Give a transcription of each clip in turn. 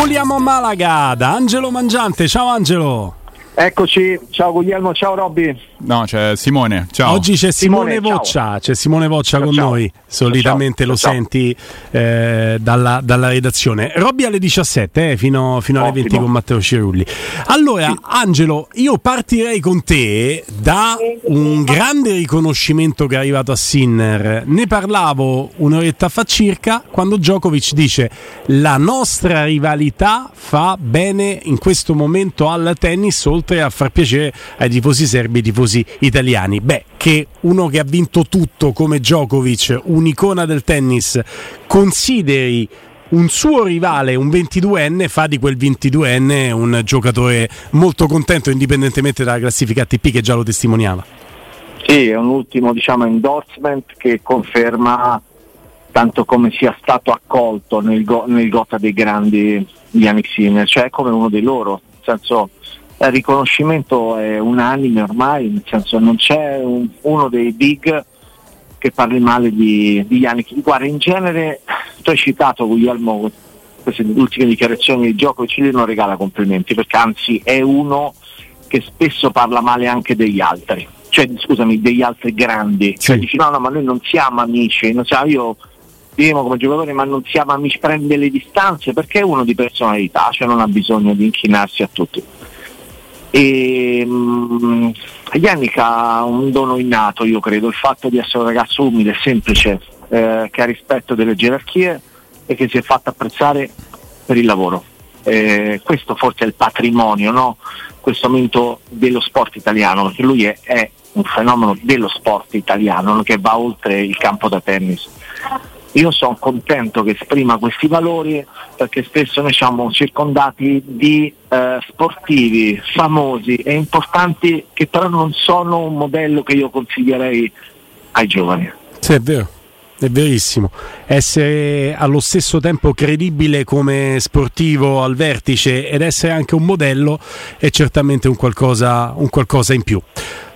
Voliamo a Malaga da Angelo Mangiante. Ciao Angelo. Eccoci, ciao Guglielmo, ciao Robby. No, c'è Simone, ciao. Oggi c'è Simone Voccia, ciao. C'è Simone Voccia ciao, con ciao. Noi, solitamente ciao, lo ciao. Senti dalla redazione. Robby alle 17 fino alle 20 con Matteo Cerulli. Allora, sì. Angelo, io partirei con te da un grande riconoscimento che è arrivato a Sinner. Ne parlavo un'oretta fa circa, quando Djokovic dice la nostra rivalità fa bene in questo momento al tennis, oltre a far piacere ai tifosi serbi e tifosi italiani. Beh, che uno che ha vinto tutto come Djokovic, un'icona del tennis, consideri un suo rivale, un 22enne, fa di quel 22enne un giocatore molto contento, indipendentemente dalla classifica ATP che già lo testimoniava. Sì, è un ultimo endorsement che conferma tanto come sia stato accolto nel gotha dei grandi Yannick Sinner, cioè come uno dei loro, nel senso. Il riconoscimento è unanime ormai, nel senso non c'è uno dei big che parli male di Yannick. Guarda, in genere, tu hai citato Guglielmo, queste ultime dichiarazioni di Djokovic, lui non regala complimenti, perché anzi è uno che spesso parla male anche degli altri, cioè scusami, degli altri grandi, sì. Cioè dici no, ma noi non siamo amici, non siamo, io viviamo come giocatore ma non siamo amici, prende le distanze perché è uno di personalità, cioè non ha bisogno di inchinarsi a tutti. E Yannick ha un dono innato, io credo, il fatto di essere un ragazzo umile, semplice, che ha rispetto delle gerarchie e che si è fatto apprezzare per il lavoro. Questo forse è il patrimonio, no? Questo momento dello sport italiano, perché lui è un fenomeno dello sport italiano che va oltre il campo da tennis. Io sono contento che esprima questi valori, perché spesso noi siamo circondati di sportivi famosi e importanti che però non sono un modello che io consiglierei ai giovani. Sì, è vero. È verissimo, essere allo stesso tempo credibile come sportivo al vertice ed essere anche un modello è certamente un qualcosa in più.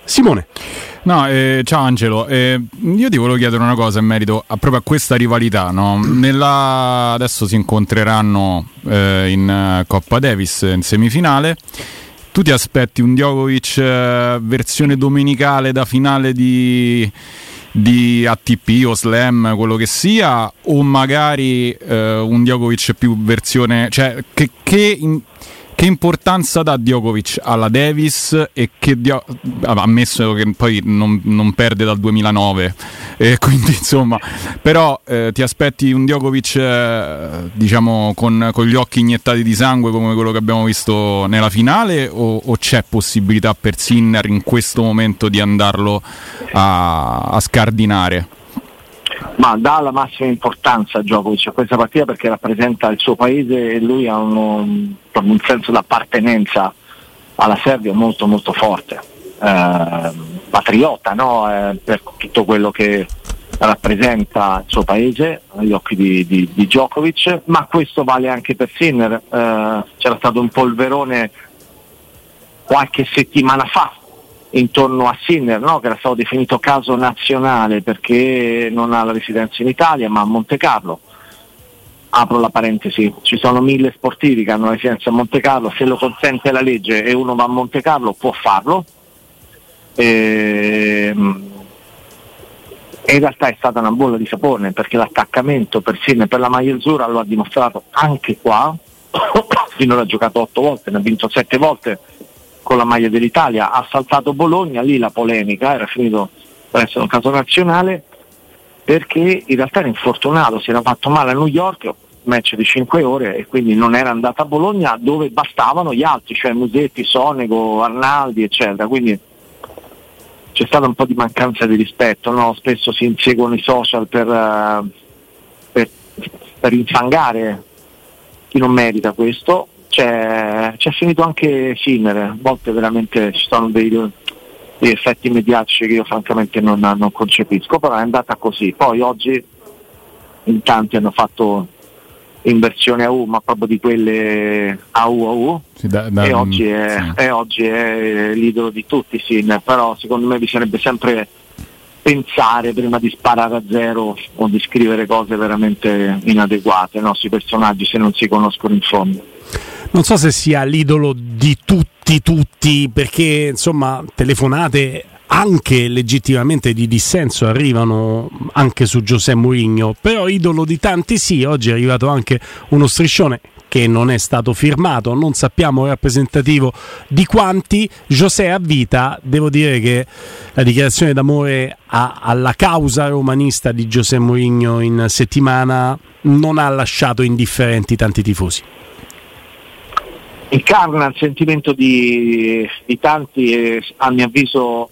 Simone. No, ciao Angelo, io ti volevo chiedere una cosa in merito proprio a questa rivalità, no? Adesso si incontreranno in Coppa Davis in semifinale. Tu ti aspetti un Djokovic versione domenicale da finale di ATP o Slam, quello che sia, o magari un Djokovic più versione, cioè che importanza dà Djokovic alla Davis e che ammesso che poi non perde dal 2009, quindi insomma, però ti aspetti un Djokovic diciamo con gli occhi iniettati di sangue come quello che abbiamo visto nella finale, o c'è possibilità per Sinner in questo momento di andarlo a scardinare? Ma dà la massima importanza a Djokovic a questa partita, perché rappresenta il suo paese e lui ha un senso d'appartenenza alla Serbia molto molto forte, patriota, no? Per tutto quello che rappresenta il suo paese agli occhi di Djokovic, ma questo vale anche per Sinner. C'era stato un polverone qualche settimana fa intorno a Sinner, no? Che era stato definito caso nazionale perché non ha la residenza in Italia ma a Monte Carlo. Apro la parentesi, ci sono 1000 sportivi che hanno la residenza a Monte Carlo, se lo consente la legge e uno va a Monte Carlo può farlo, e in realtà è stata una bolla di sapone, perché l'attaccamento per Sinner per la maglia azzurra lo ha dimostrato anche qua. Finora ha giocato 8 volte, ne ha vinto 7 volte con la maglia dell'Italia, ha saltato Bologna, lì la polemica, era finito per essere un caso nazionale perché in realtà era infortunato, si era fatto male a New York, match di 5 ore e quindi non era andata a Bologna dove bastavano gli altri, cioè Musetti, Sonego, Arnaldi eccetera, quindi c'è stata un po' di mancanza di rispetto, no? Spesso si inseguono i social per infangare chi non merita questo. C'è finito anche Sinner, a volte veramente ci sono degli effetti mediatici che io francamente non concepisco, però è andata così. Poi oggi in tanti hanno fatto inversione AU, ma proprio di quelle AU, sì, e oggi è l'idolo di tutti Sinner, però secondo me vi sarebbe sempre pensare prima di sparare a zero o di scrivere cose veramente inadeguate. I nostri personaggi, se non si conoscono in fondo, non so se sia l'idolo di tutti, perché insomma telefonate anche legittimamente di dissenso arrivano anche su Giuseppe Mourinho, però idolo di tanti sì. Oggi è arrivato anche uno striscione che non è stato firmato, non sappiamo rappresentativo di quanti. José a vita, devo dire che la dichiarazione d'amore alla causa romanista di José Mourinho in settimana non ha lasciato indifferenti tanti tifosi. Incarna il sentimento di tanti e a mio avviso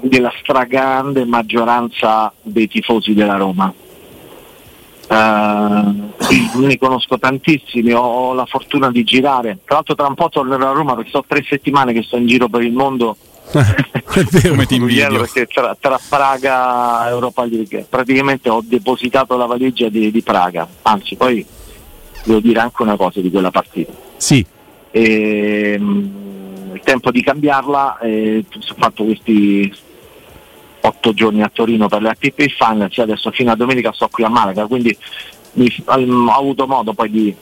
della stragrande maggioranza dei tifosi della Roma. Ne conosco tantissimi, ho la fortuna di girare, tra l'altro tra un po' tornerò a Roma perché sono 3 settimane che sto in giro per il mondo come ti invidio, perché tra Praga e Europa League praticamente ho depositato la valigia di Praga. Anzi, poi devo dire anche una cosa di quella partita, sì, il tempo di cambiarla, ho fatto questi 8 giorni a Torino per le ATP Finals, cioè adesso fino a domenica sto qui a Malaga, quindi ho avuto modo poi di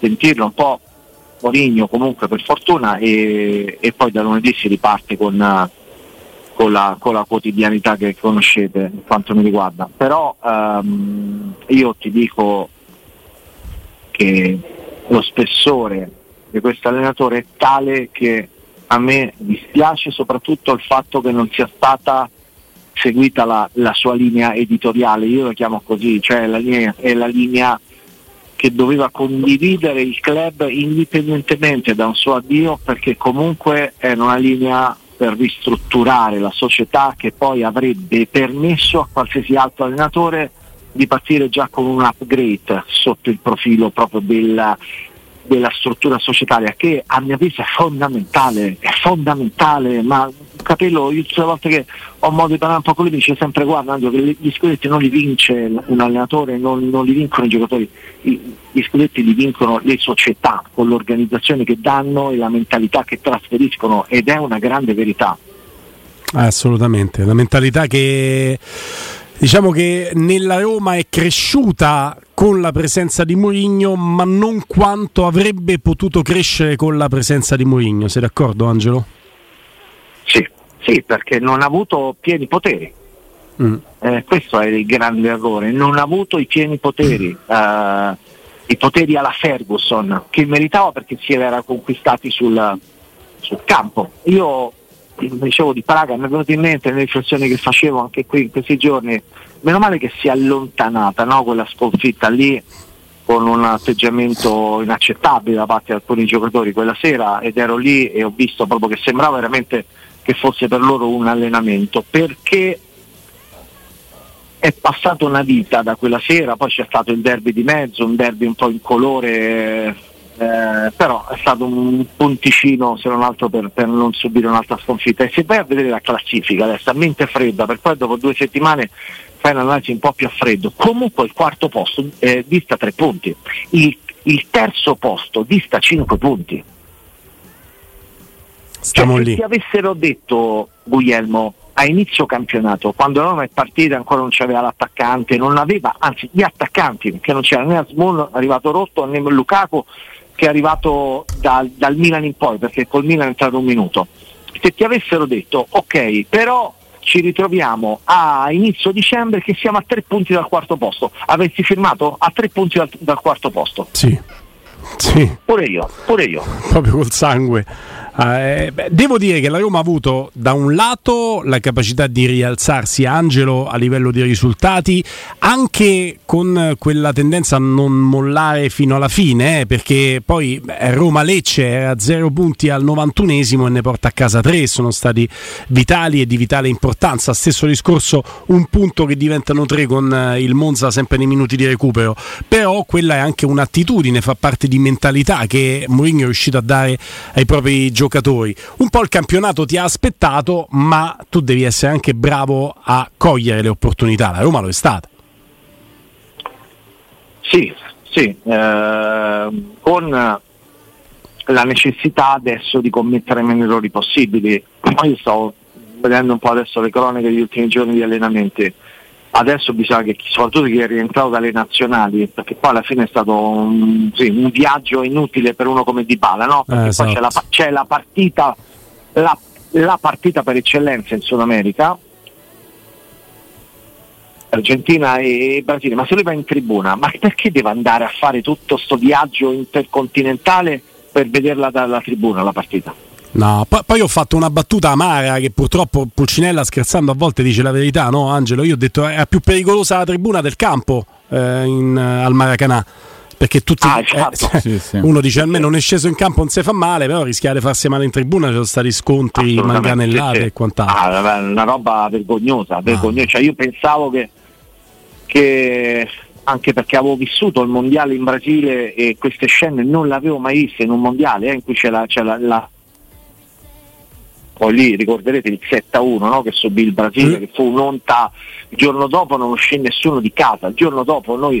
sentirlo un po' Mourinho comunque per fortuna, e poi da lunedì si riparte con la quotidianità che conoscete per quanto mi riguarda. Però io ti dico che lo spessore di questo allenatore è tale che a me dispiace soprattutto il fatto che non sia stata seguita la sua linea editoriale, io la chiamo così, cioè la linea che doveva condividere il club indipendentemente da un suo addio, perché comunque era una linea per ristrutturare la società che poi avrebbe permesso a qualsiasi altro allenatore di partire già con un upgrade sotto il profilo proprio della struttura societaria, che a mio avviso è fondamentale, ma Capello, io tutte le volte che ho modo di parlare un po' con lui mi dice sempre: guarda Angelo, che gli scudetti non li vince un allenatore, non li vincono i giocatori, gli scudetti li vincono le società con l'organizzazione che danno e la mentalità che trasferiscono, ed è una grande verità. Assolutamente, la mentalità che diciamo che nella Roma è cresciuta con la presenza di Mourinho, ma non quanto avrebbe potuto crescere con la presenza di Mourinho. Sei d'accordo, Angelo? Sì, perché non ha avuto pieni poteri. Questo è il grande errore, non ha avuto i pieni poteri, i poteri alla Ferguson che meritava perché si era conquistati sul campo. Io dicevo di Praga, mi è venuto in mente nelle riflessioni che facevo anche qui in questi giorni, meno male che si è allontanata, no, quella sconfitta lì con un atteggiamento inaccettabile da parte di alcuni giocatori quella sera, ed ero lì e ho visto proprio che sembrava veramente che fosse per loro un allenamento, perché è passata una vita da quella sera. Poi c'è stato il derby di mezzo, un derby un po' incolore, però è stato un punticino se non altro per non subire un'altra sconfitta. E se vai a vedere la classifica adesso a mente fredda, per poi dopo 2 settimane fai un'analisi un po' più a freddo, comunque il quarto posto dista 3 punti, il terzo posto dista 5 punti. Stiamo lì. Se ti avessero detto, Guglielmo, a inizio campionato, quando la Roma è partita ancora non c'aveva l'attaccante, non aveva, anzi gli attaccanti, perché non c'era né Azmoun arrivato rotto né Lukaku che è arrivato dal Milan in poi, perché col Milan è entrato 1 minuto. Se ti avessero detto ok, però ci ritroviamo a inizio dicembre che siamo a 3 punti dal quarto posto, avresti firmato? A 3 punti dal quarto posto. Sì. Pure io. Proprio col sangue. Devo dire che la Roma ha avuto da un lato la capacità di rialzarsi, Angelo, a livello di risultati, anche con quella tendenza a non mollare fino alla fine, perché poi Roma-Lecce era 0 punti al 91esimo e ne porta a casa 3, sono stati vitali e di vitale importanza. Stesso discorso, 1 punto che diventano 3 con il Monza sempre nei minuti di recupero, però quella è anche un'attitudine, fa parte di mentalità che Mourinho è riuscito a dare ai propri giocatori. Un po' il campionato ti ha aspettato, ma tu devi essere anche bravo a cogliere le opportunità. La Roma lo è stata. Sì, con la necessità adesso di commettere meno errori possibili. Io stavo vedendo un po' adesso le cronache degli ultimi giorni di allenamenti, adesso bisogna che soprattutto chi è rientrato dalle nazionali, perché poi alla fine è stato un viaggio inutile per uno come Dybala, no? Perché esatto. Poi c'è la partita, la partita per eccellenza in Sud America, Argentina e Brasile, ma se lui va in tribuna, ma perché deve andare a fare tutto sto viaggio intercontinentale per vederla dalla tribuna la partita? No, poi ho fatto una battuta amara che purtroppo Pulcinella, scherzando, a volte dice la verità, no Angelo? Io ho detto è più pericolosa la tribuna del campo al Maracanà, perché tutti sì. Uno dice almeno non è sceso in campo, non si fa male, però rischiare di farsi male in tribuna, ci sono stati scontri, manganellate sì. E quant'altro. Una roba vergognosa. Cioè, io pensavo che anche perché avevo vissuto il mondiale in Brasile e queste scene non le avevo mai viste in un mondiale in cui c'è la poi lì ricorderete il 7-1, no? Che subì il Brasile, che fu un'onta. Il giorno dopo non uscì nessuno di casa, il giorno dopo noi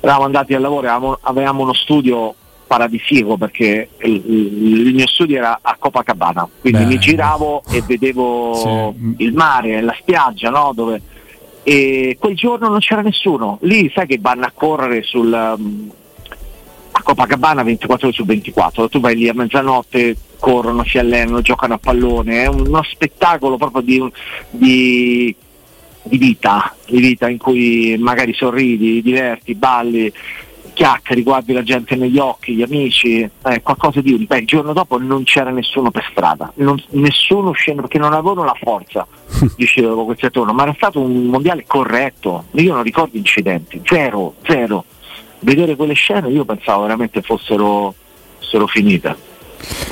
eravamo andati al lavoro, avevamo uno studio paradisiaco perché il mio studio era a Copacabana, quindi mi giravo e vedevo il mare, la spiaggia, no? Dove... e quel giorno non c'era nessuno, lì sai che vanno a correre a Copacabana 24 ore su 24, tu vai lì a mezzanotte, corrono, si allenano, giocano a pallone, è uno spettacolo proprio di vita in cui magari sorridi, diverti, balli, chiacchieri, guardi la gente negli occhi, gli amici, qualcosa di unico. Il giorno dopo non c'era nessuno per strada, nessuno scende perché non avevano la forza di uscire dopo quel turno, ma era stato un mondiale corretto, io non ricordo incidenti, zero. Vedere quelle scene io pensavo veramente fossero finite.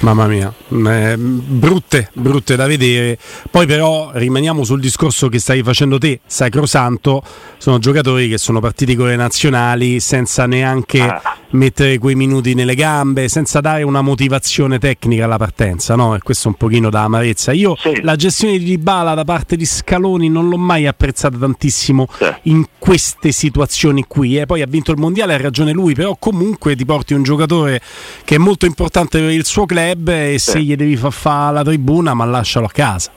Mamma mia, brutte da vedere. Poi però rimaniamo sul discorso che stai facendo te, sacrosanto. Sono giocatori che sono partiti con le nazionali senza neanche mettere quei minuti nelle gambe, senza dare una motivazione tecnica alla partenza, no? E questo è un pochino da amarezza. Io la gestione di Dybala da parte di Scaloni non l'ho mai apprezzata tantissimo in queste situazioni qui. Poi ha vinto il mondiale, ha ragione lui, però comunque ti porti un giocatore che è molto importante per il suo club e se gli devi far fare la tribuna, ma lascialo a casa.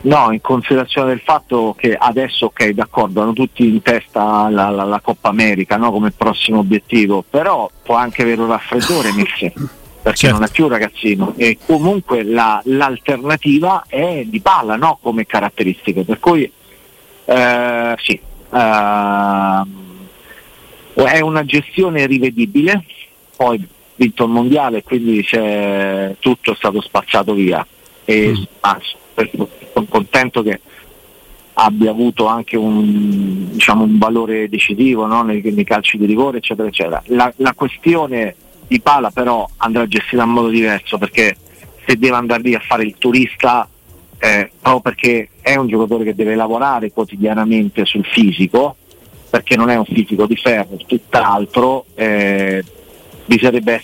No, in considerazione del fatto che adesso d'accordo, hanno tutti in testa la Coppa America, no? Come prossimo obiettivo, però può anche avere un raffreddore Messi, perché non è più un ragazzino, e comunque l'alternativa è Dybala, no? Come caratteristiche, per cui è una gestione rivedibile. Poi vinto il mondiale, quindi tutto è stato spazzato via e sono contento che abbia avuto anche un valore decisivo, no? nei calci di rigore eccetera. La questione di Pala però andrà gestita in modo diverso, perché se deve andare lì a fare il turista proprio perché è un giocatore che deve lavorare quotidianamente sul fisico, perché non è un fisico di ferro, tutt'altro, bisognerebbe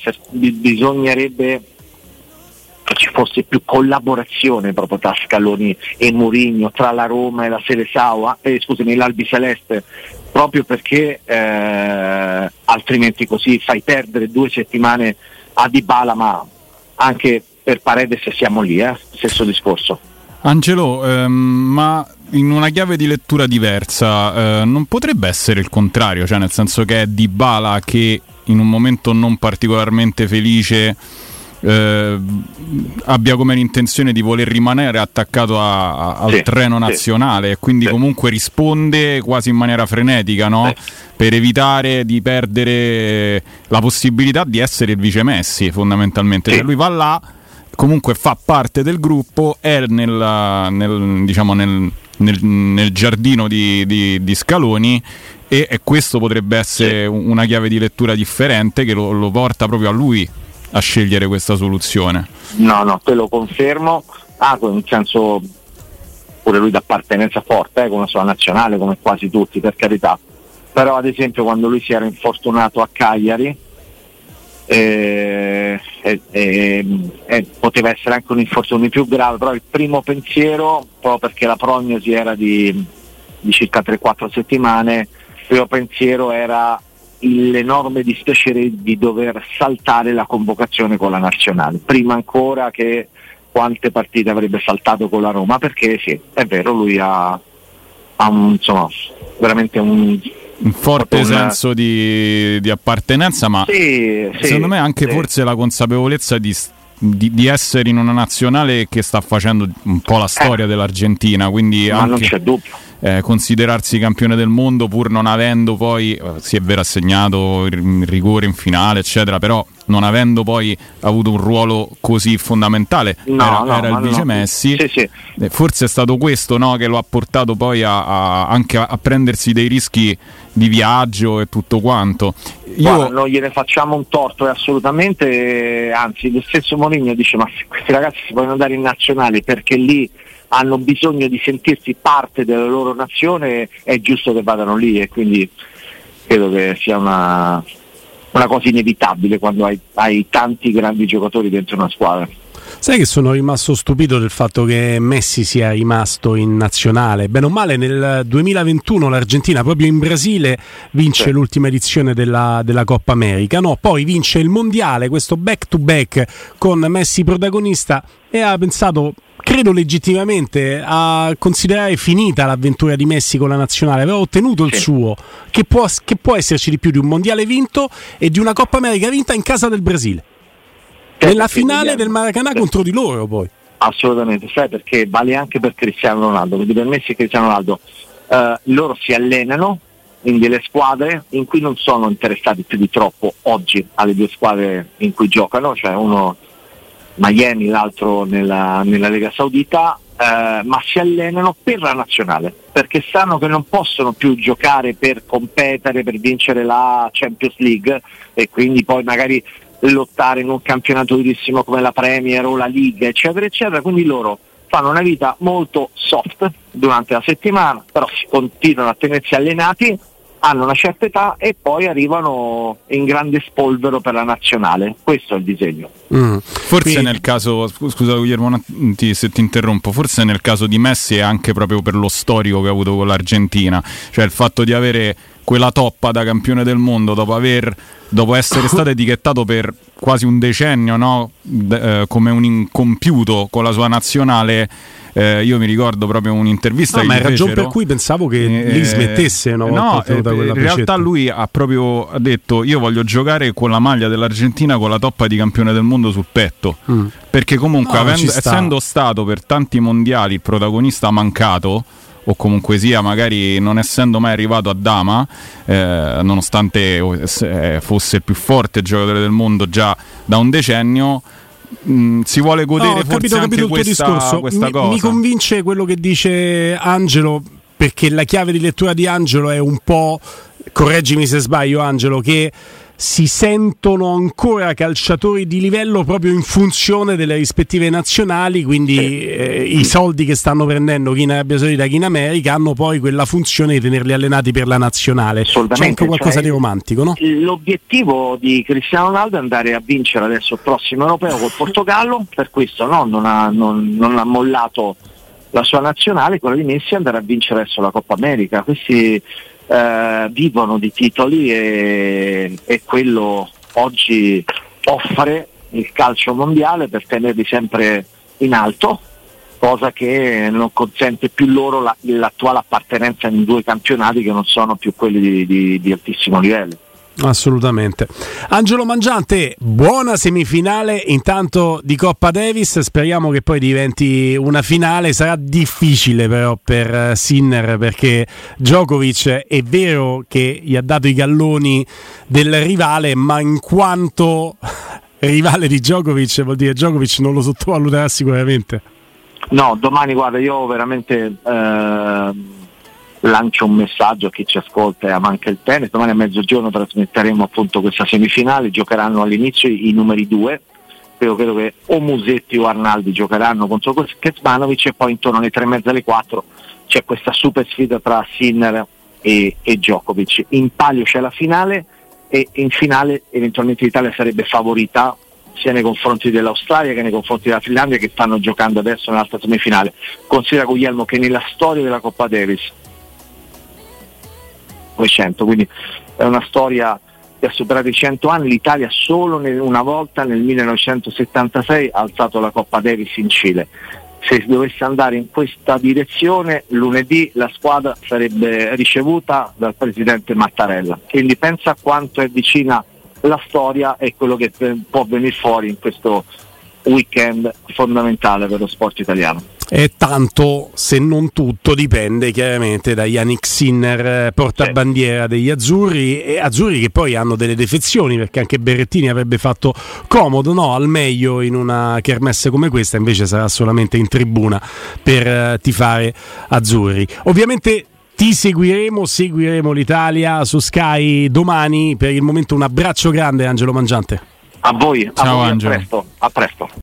che ci fosse più collaborazione proprio tra Scaloni e Mourinho, tra la Roma e la Seleção, l'Albiceleste, proprio perché altrimenti così fai perdere 2 settimane a Dybala, ma anche per Paredes siamo lì, stesso discorso. Angelo, ma in una chiave di lettura diversa non potrebbe essere il contrario, cioè nel senso che è Dybala che in un momento non particolarmente felice abbia come l'intenzione di voler rimanere attaccato al treno nazionale, e quindi comunque risponde quasi in maniera frenetica, no? Per evitare di perdere la possibilità di essere il vice Messi, fondamentalmente. Cioè lui va là, comunque fa parte del gruppo, è nel giardino di Scaloni, e questo potrebbe essere una chiave di lettura differente che lo porta proprio a lui a scegliere questa soluzione. No, te lo confermo, con un senso pure lui d'appartenenza forte con la sua nazionale, come quasi tutti, per carità, però ad esempio quando lui si era infortunato a Cagliari poteva essere anche un infortunio più grave, però il primo pensiero, proprio perché la prognosi era di circa 3-4 settimane, il primo pensiero era l'enorme dispiacere di dover saltare la convocazione con la nazionale, prima ancora che quante partite avrebbe saltato con la Roma, perché sì, è vero, lui ha un, insomma, veramente un forte senso di appartenenza, ma sì, secondo me anche forse la consapevolezza di essere in una nazionale che sta facendo un po' la storia dell'Argentina, quindi ma anche non c'è dubbio. Considerarsi campione del mondo pur non avendo poi, si è vero, assegnato il rigore in finale eccetera, però non avendo poi avuto un ruolo così fondamentale, era il vice Messi, sì. Forse è stato questo, no, che lo ha portato poi anche a prendersi dei rischi di viaggio e tutto quanto. Non gliene facciamo un torto, assolutamente, anzi lo stesso Mourinho dice: ma se questi ragazzi si vogliono andare in nazionale perché lì hanno bisogno di sentirsi parte della loro nazione, è giusto che vadano lì, e quindi credo che sia una cosa inevitabile quando hai tanti grandi giocatori dentro una squadra. Sai che sono rimasto stupito del fatto che Messi sia rimasto in nazionale. Bene o male nel 2021 l'Argentina proprio in Brasile vince l'ultima edizione della Coppa America, no? Poi vince il Mondiale, questo back to back con Messi protagonista, e ha pensato, credo legittimamente, a considerare finita l'avventura di Messi con la nazionale. Aveva ottenuto il suo, che può esserci di più di un mondiale vinto e di una Coppa America vinta in casa del Brasile, nella finale del Maracanà contro di loro poi. Assolutamente, sai perché? Vale anche per Cristiano Ronaldo, quindi per Messi e Cristiano Ronaldo, loro si allenano in delle squadre in cui non sono interessati più di troppo oggi alle due squadre in cui giocano, cioè uno Miami, l'altro nella Lega Saudita, ma si allenano per la nazionale, perché sanno che non possono più giocare per competere, per vincere la Champions League e quindi poi magari lottare in un campionato durissimo come la Premier o la Liga eccetera eccetera, quindi loro fanno una vita molto soft durante la settimana, però si continuano a tenersi allenati, hanno una certa età e poi arrivano in grande spolvero per la nazionale. Questo è il disegno. Forse quindi, nel caso, scusa Guillermo se ti interrompo, forse nel caso di Messi è anche proprio per lo storico che ha avuto con l'Argentina, cioè il fatto di avere quella toppa da campione del mondo dopo essere stato etichettato per quasi un decennio, no? Come un incompiuto con la sua nazionale. Io mi ricordo proprio un'intervista che ma è ragione per cui pensavo che li smettesse in realtà lui ha proprio detto: io voglio giocare con la maglia dell'Argentina con la toppa di campione del mondo sul petto, perché comunque essendo stato per tanti mondiali il protagonista mancato, o comunque sia magari non essendo mai arrivato a dama, nonostante fosse il più forte giocatore del mondo già da un decennio, si vuole godere forse anche questa cosa. Mi convince quello che dice Angelo, perché la chiave di lettura di Angelo è un po', correggimi se sbaglio Angelo, che si sentono ancora calciatori di livello proprio in funzione delle rispettive nazionali, quindi i soldi che stanno prendendo chi in Arabia Saudita, chi in America, hanno poi quella funzione di tenerli allenati per la nazionale. C'è anche qualcosa di romantico, no? L'obiettivo di Cristiano Ronaldo è andare a vincere adesso il prossimo europeo col Portogallo, per questo non ha mollato la sua nazionale. Quella di Messi è andare a vincere adesso la Coppa America. Questi vivono di titoli e quello oggi offre il calcio mondiale per tenerli sempre in alto, cosa che non consente più loro l'attuale appartenenza in due campionati che non sono più quelli di altissimo livello. Assolutamente. Angelo Mangiante, buona semifinale intanto di Coppa Davis, speriamo che poi diventi una finale. Sarà difficile però per Sinner, perché Djokovic è vero che gli ha dato i galloni del rivale, ma in quanto rivale di Djokovic vuol dire Djokovic non lo sottovaluterà sicuramente. No, domani guarda, io veramente lancio un messaggio a chi ci ascolta e ama anche il tennis. Domani a mezzogiorno trasmetteremo appunto questa semifinale, giocheranno all'inizio i numeri 2, credo che o Musetti o Arnaldi giocheranno contro Ketsmanovic, e poi intorno alle 3:30 alle 4 c'è questa super sfida tra Sinner e Djokovic. In palio c'è la finale, e in finale eventualmente l'Italia sarebbe favorita sia nei confronti dell'Australia che nei confronti della Finlandia, che stanno giocando adesso nell'altra semifinale. Considera Guglielmo che nella storia della Coppa Davis, quindi è una storia ha superato i 100 anni, l'Italia solo una volta nel 1976 ha alzato la Coppa Davis in Cile. Se dovesse andare in questa direzione, lunedì la squadra sarebbe ricevuta dal presidente Mattarella. Quindi pensa a quanto è vicina la storia e quello che può venire fuori in questo weekend fondamentale per lo sport italiano. E tanto, se non tutto, dipende chiaramente da Yannick Sinner, portabandiera degli azzurri, e azzurri che poi hanno delle defezioni, perché anche Berrettini avrebbe fatto comodo, no, al meglio in una kermesse come questa, invece sarà solamente in tribuna per tifare azzurri. Ovviamente ti seguiremo l'Italia su Sky domani. Per il momento un abbraccio grande, Angelo Mangiante. A voi, ciao, a voi, a presto.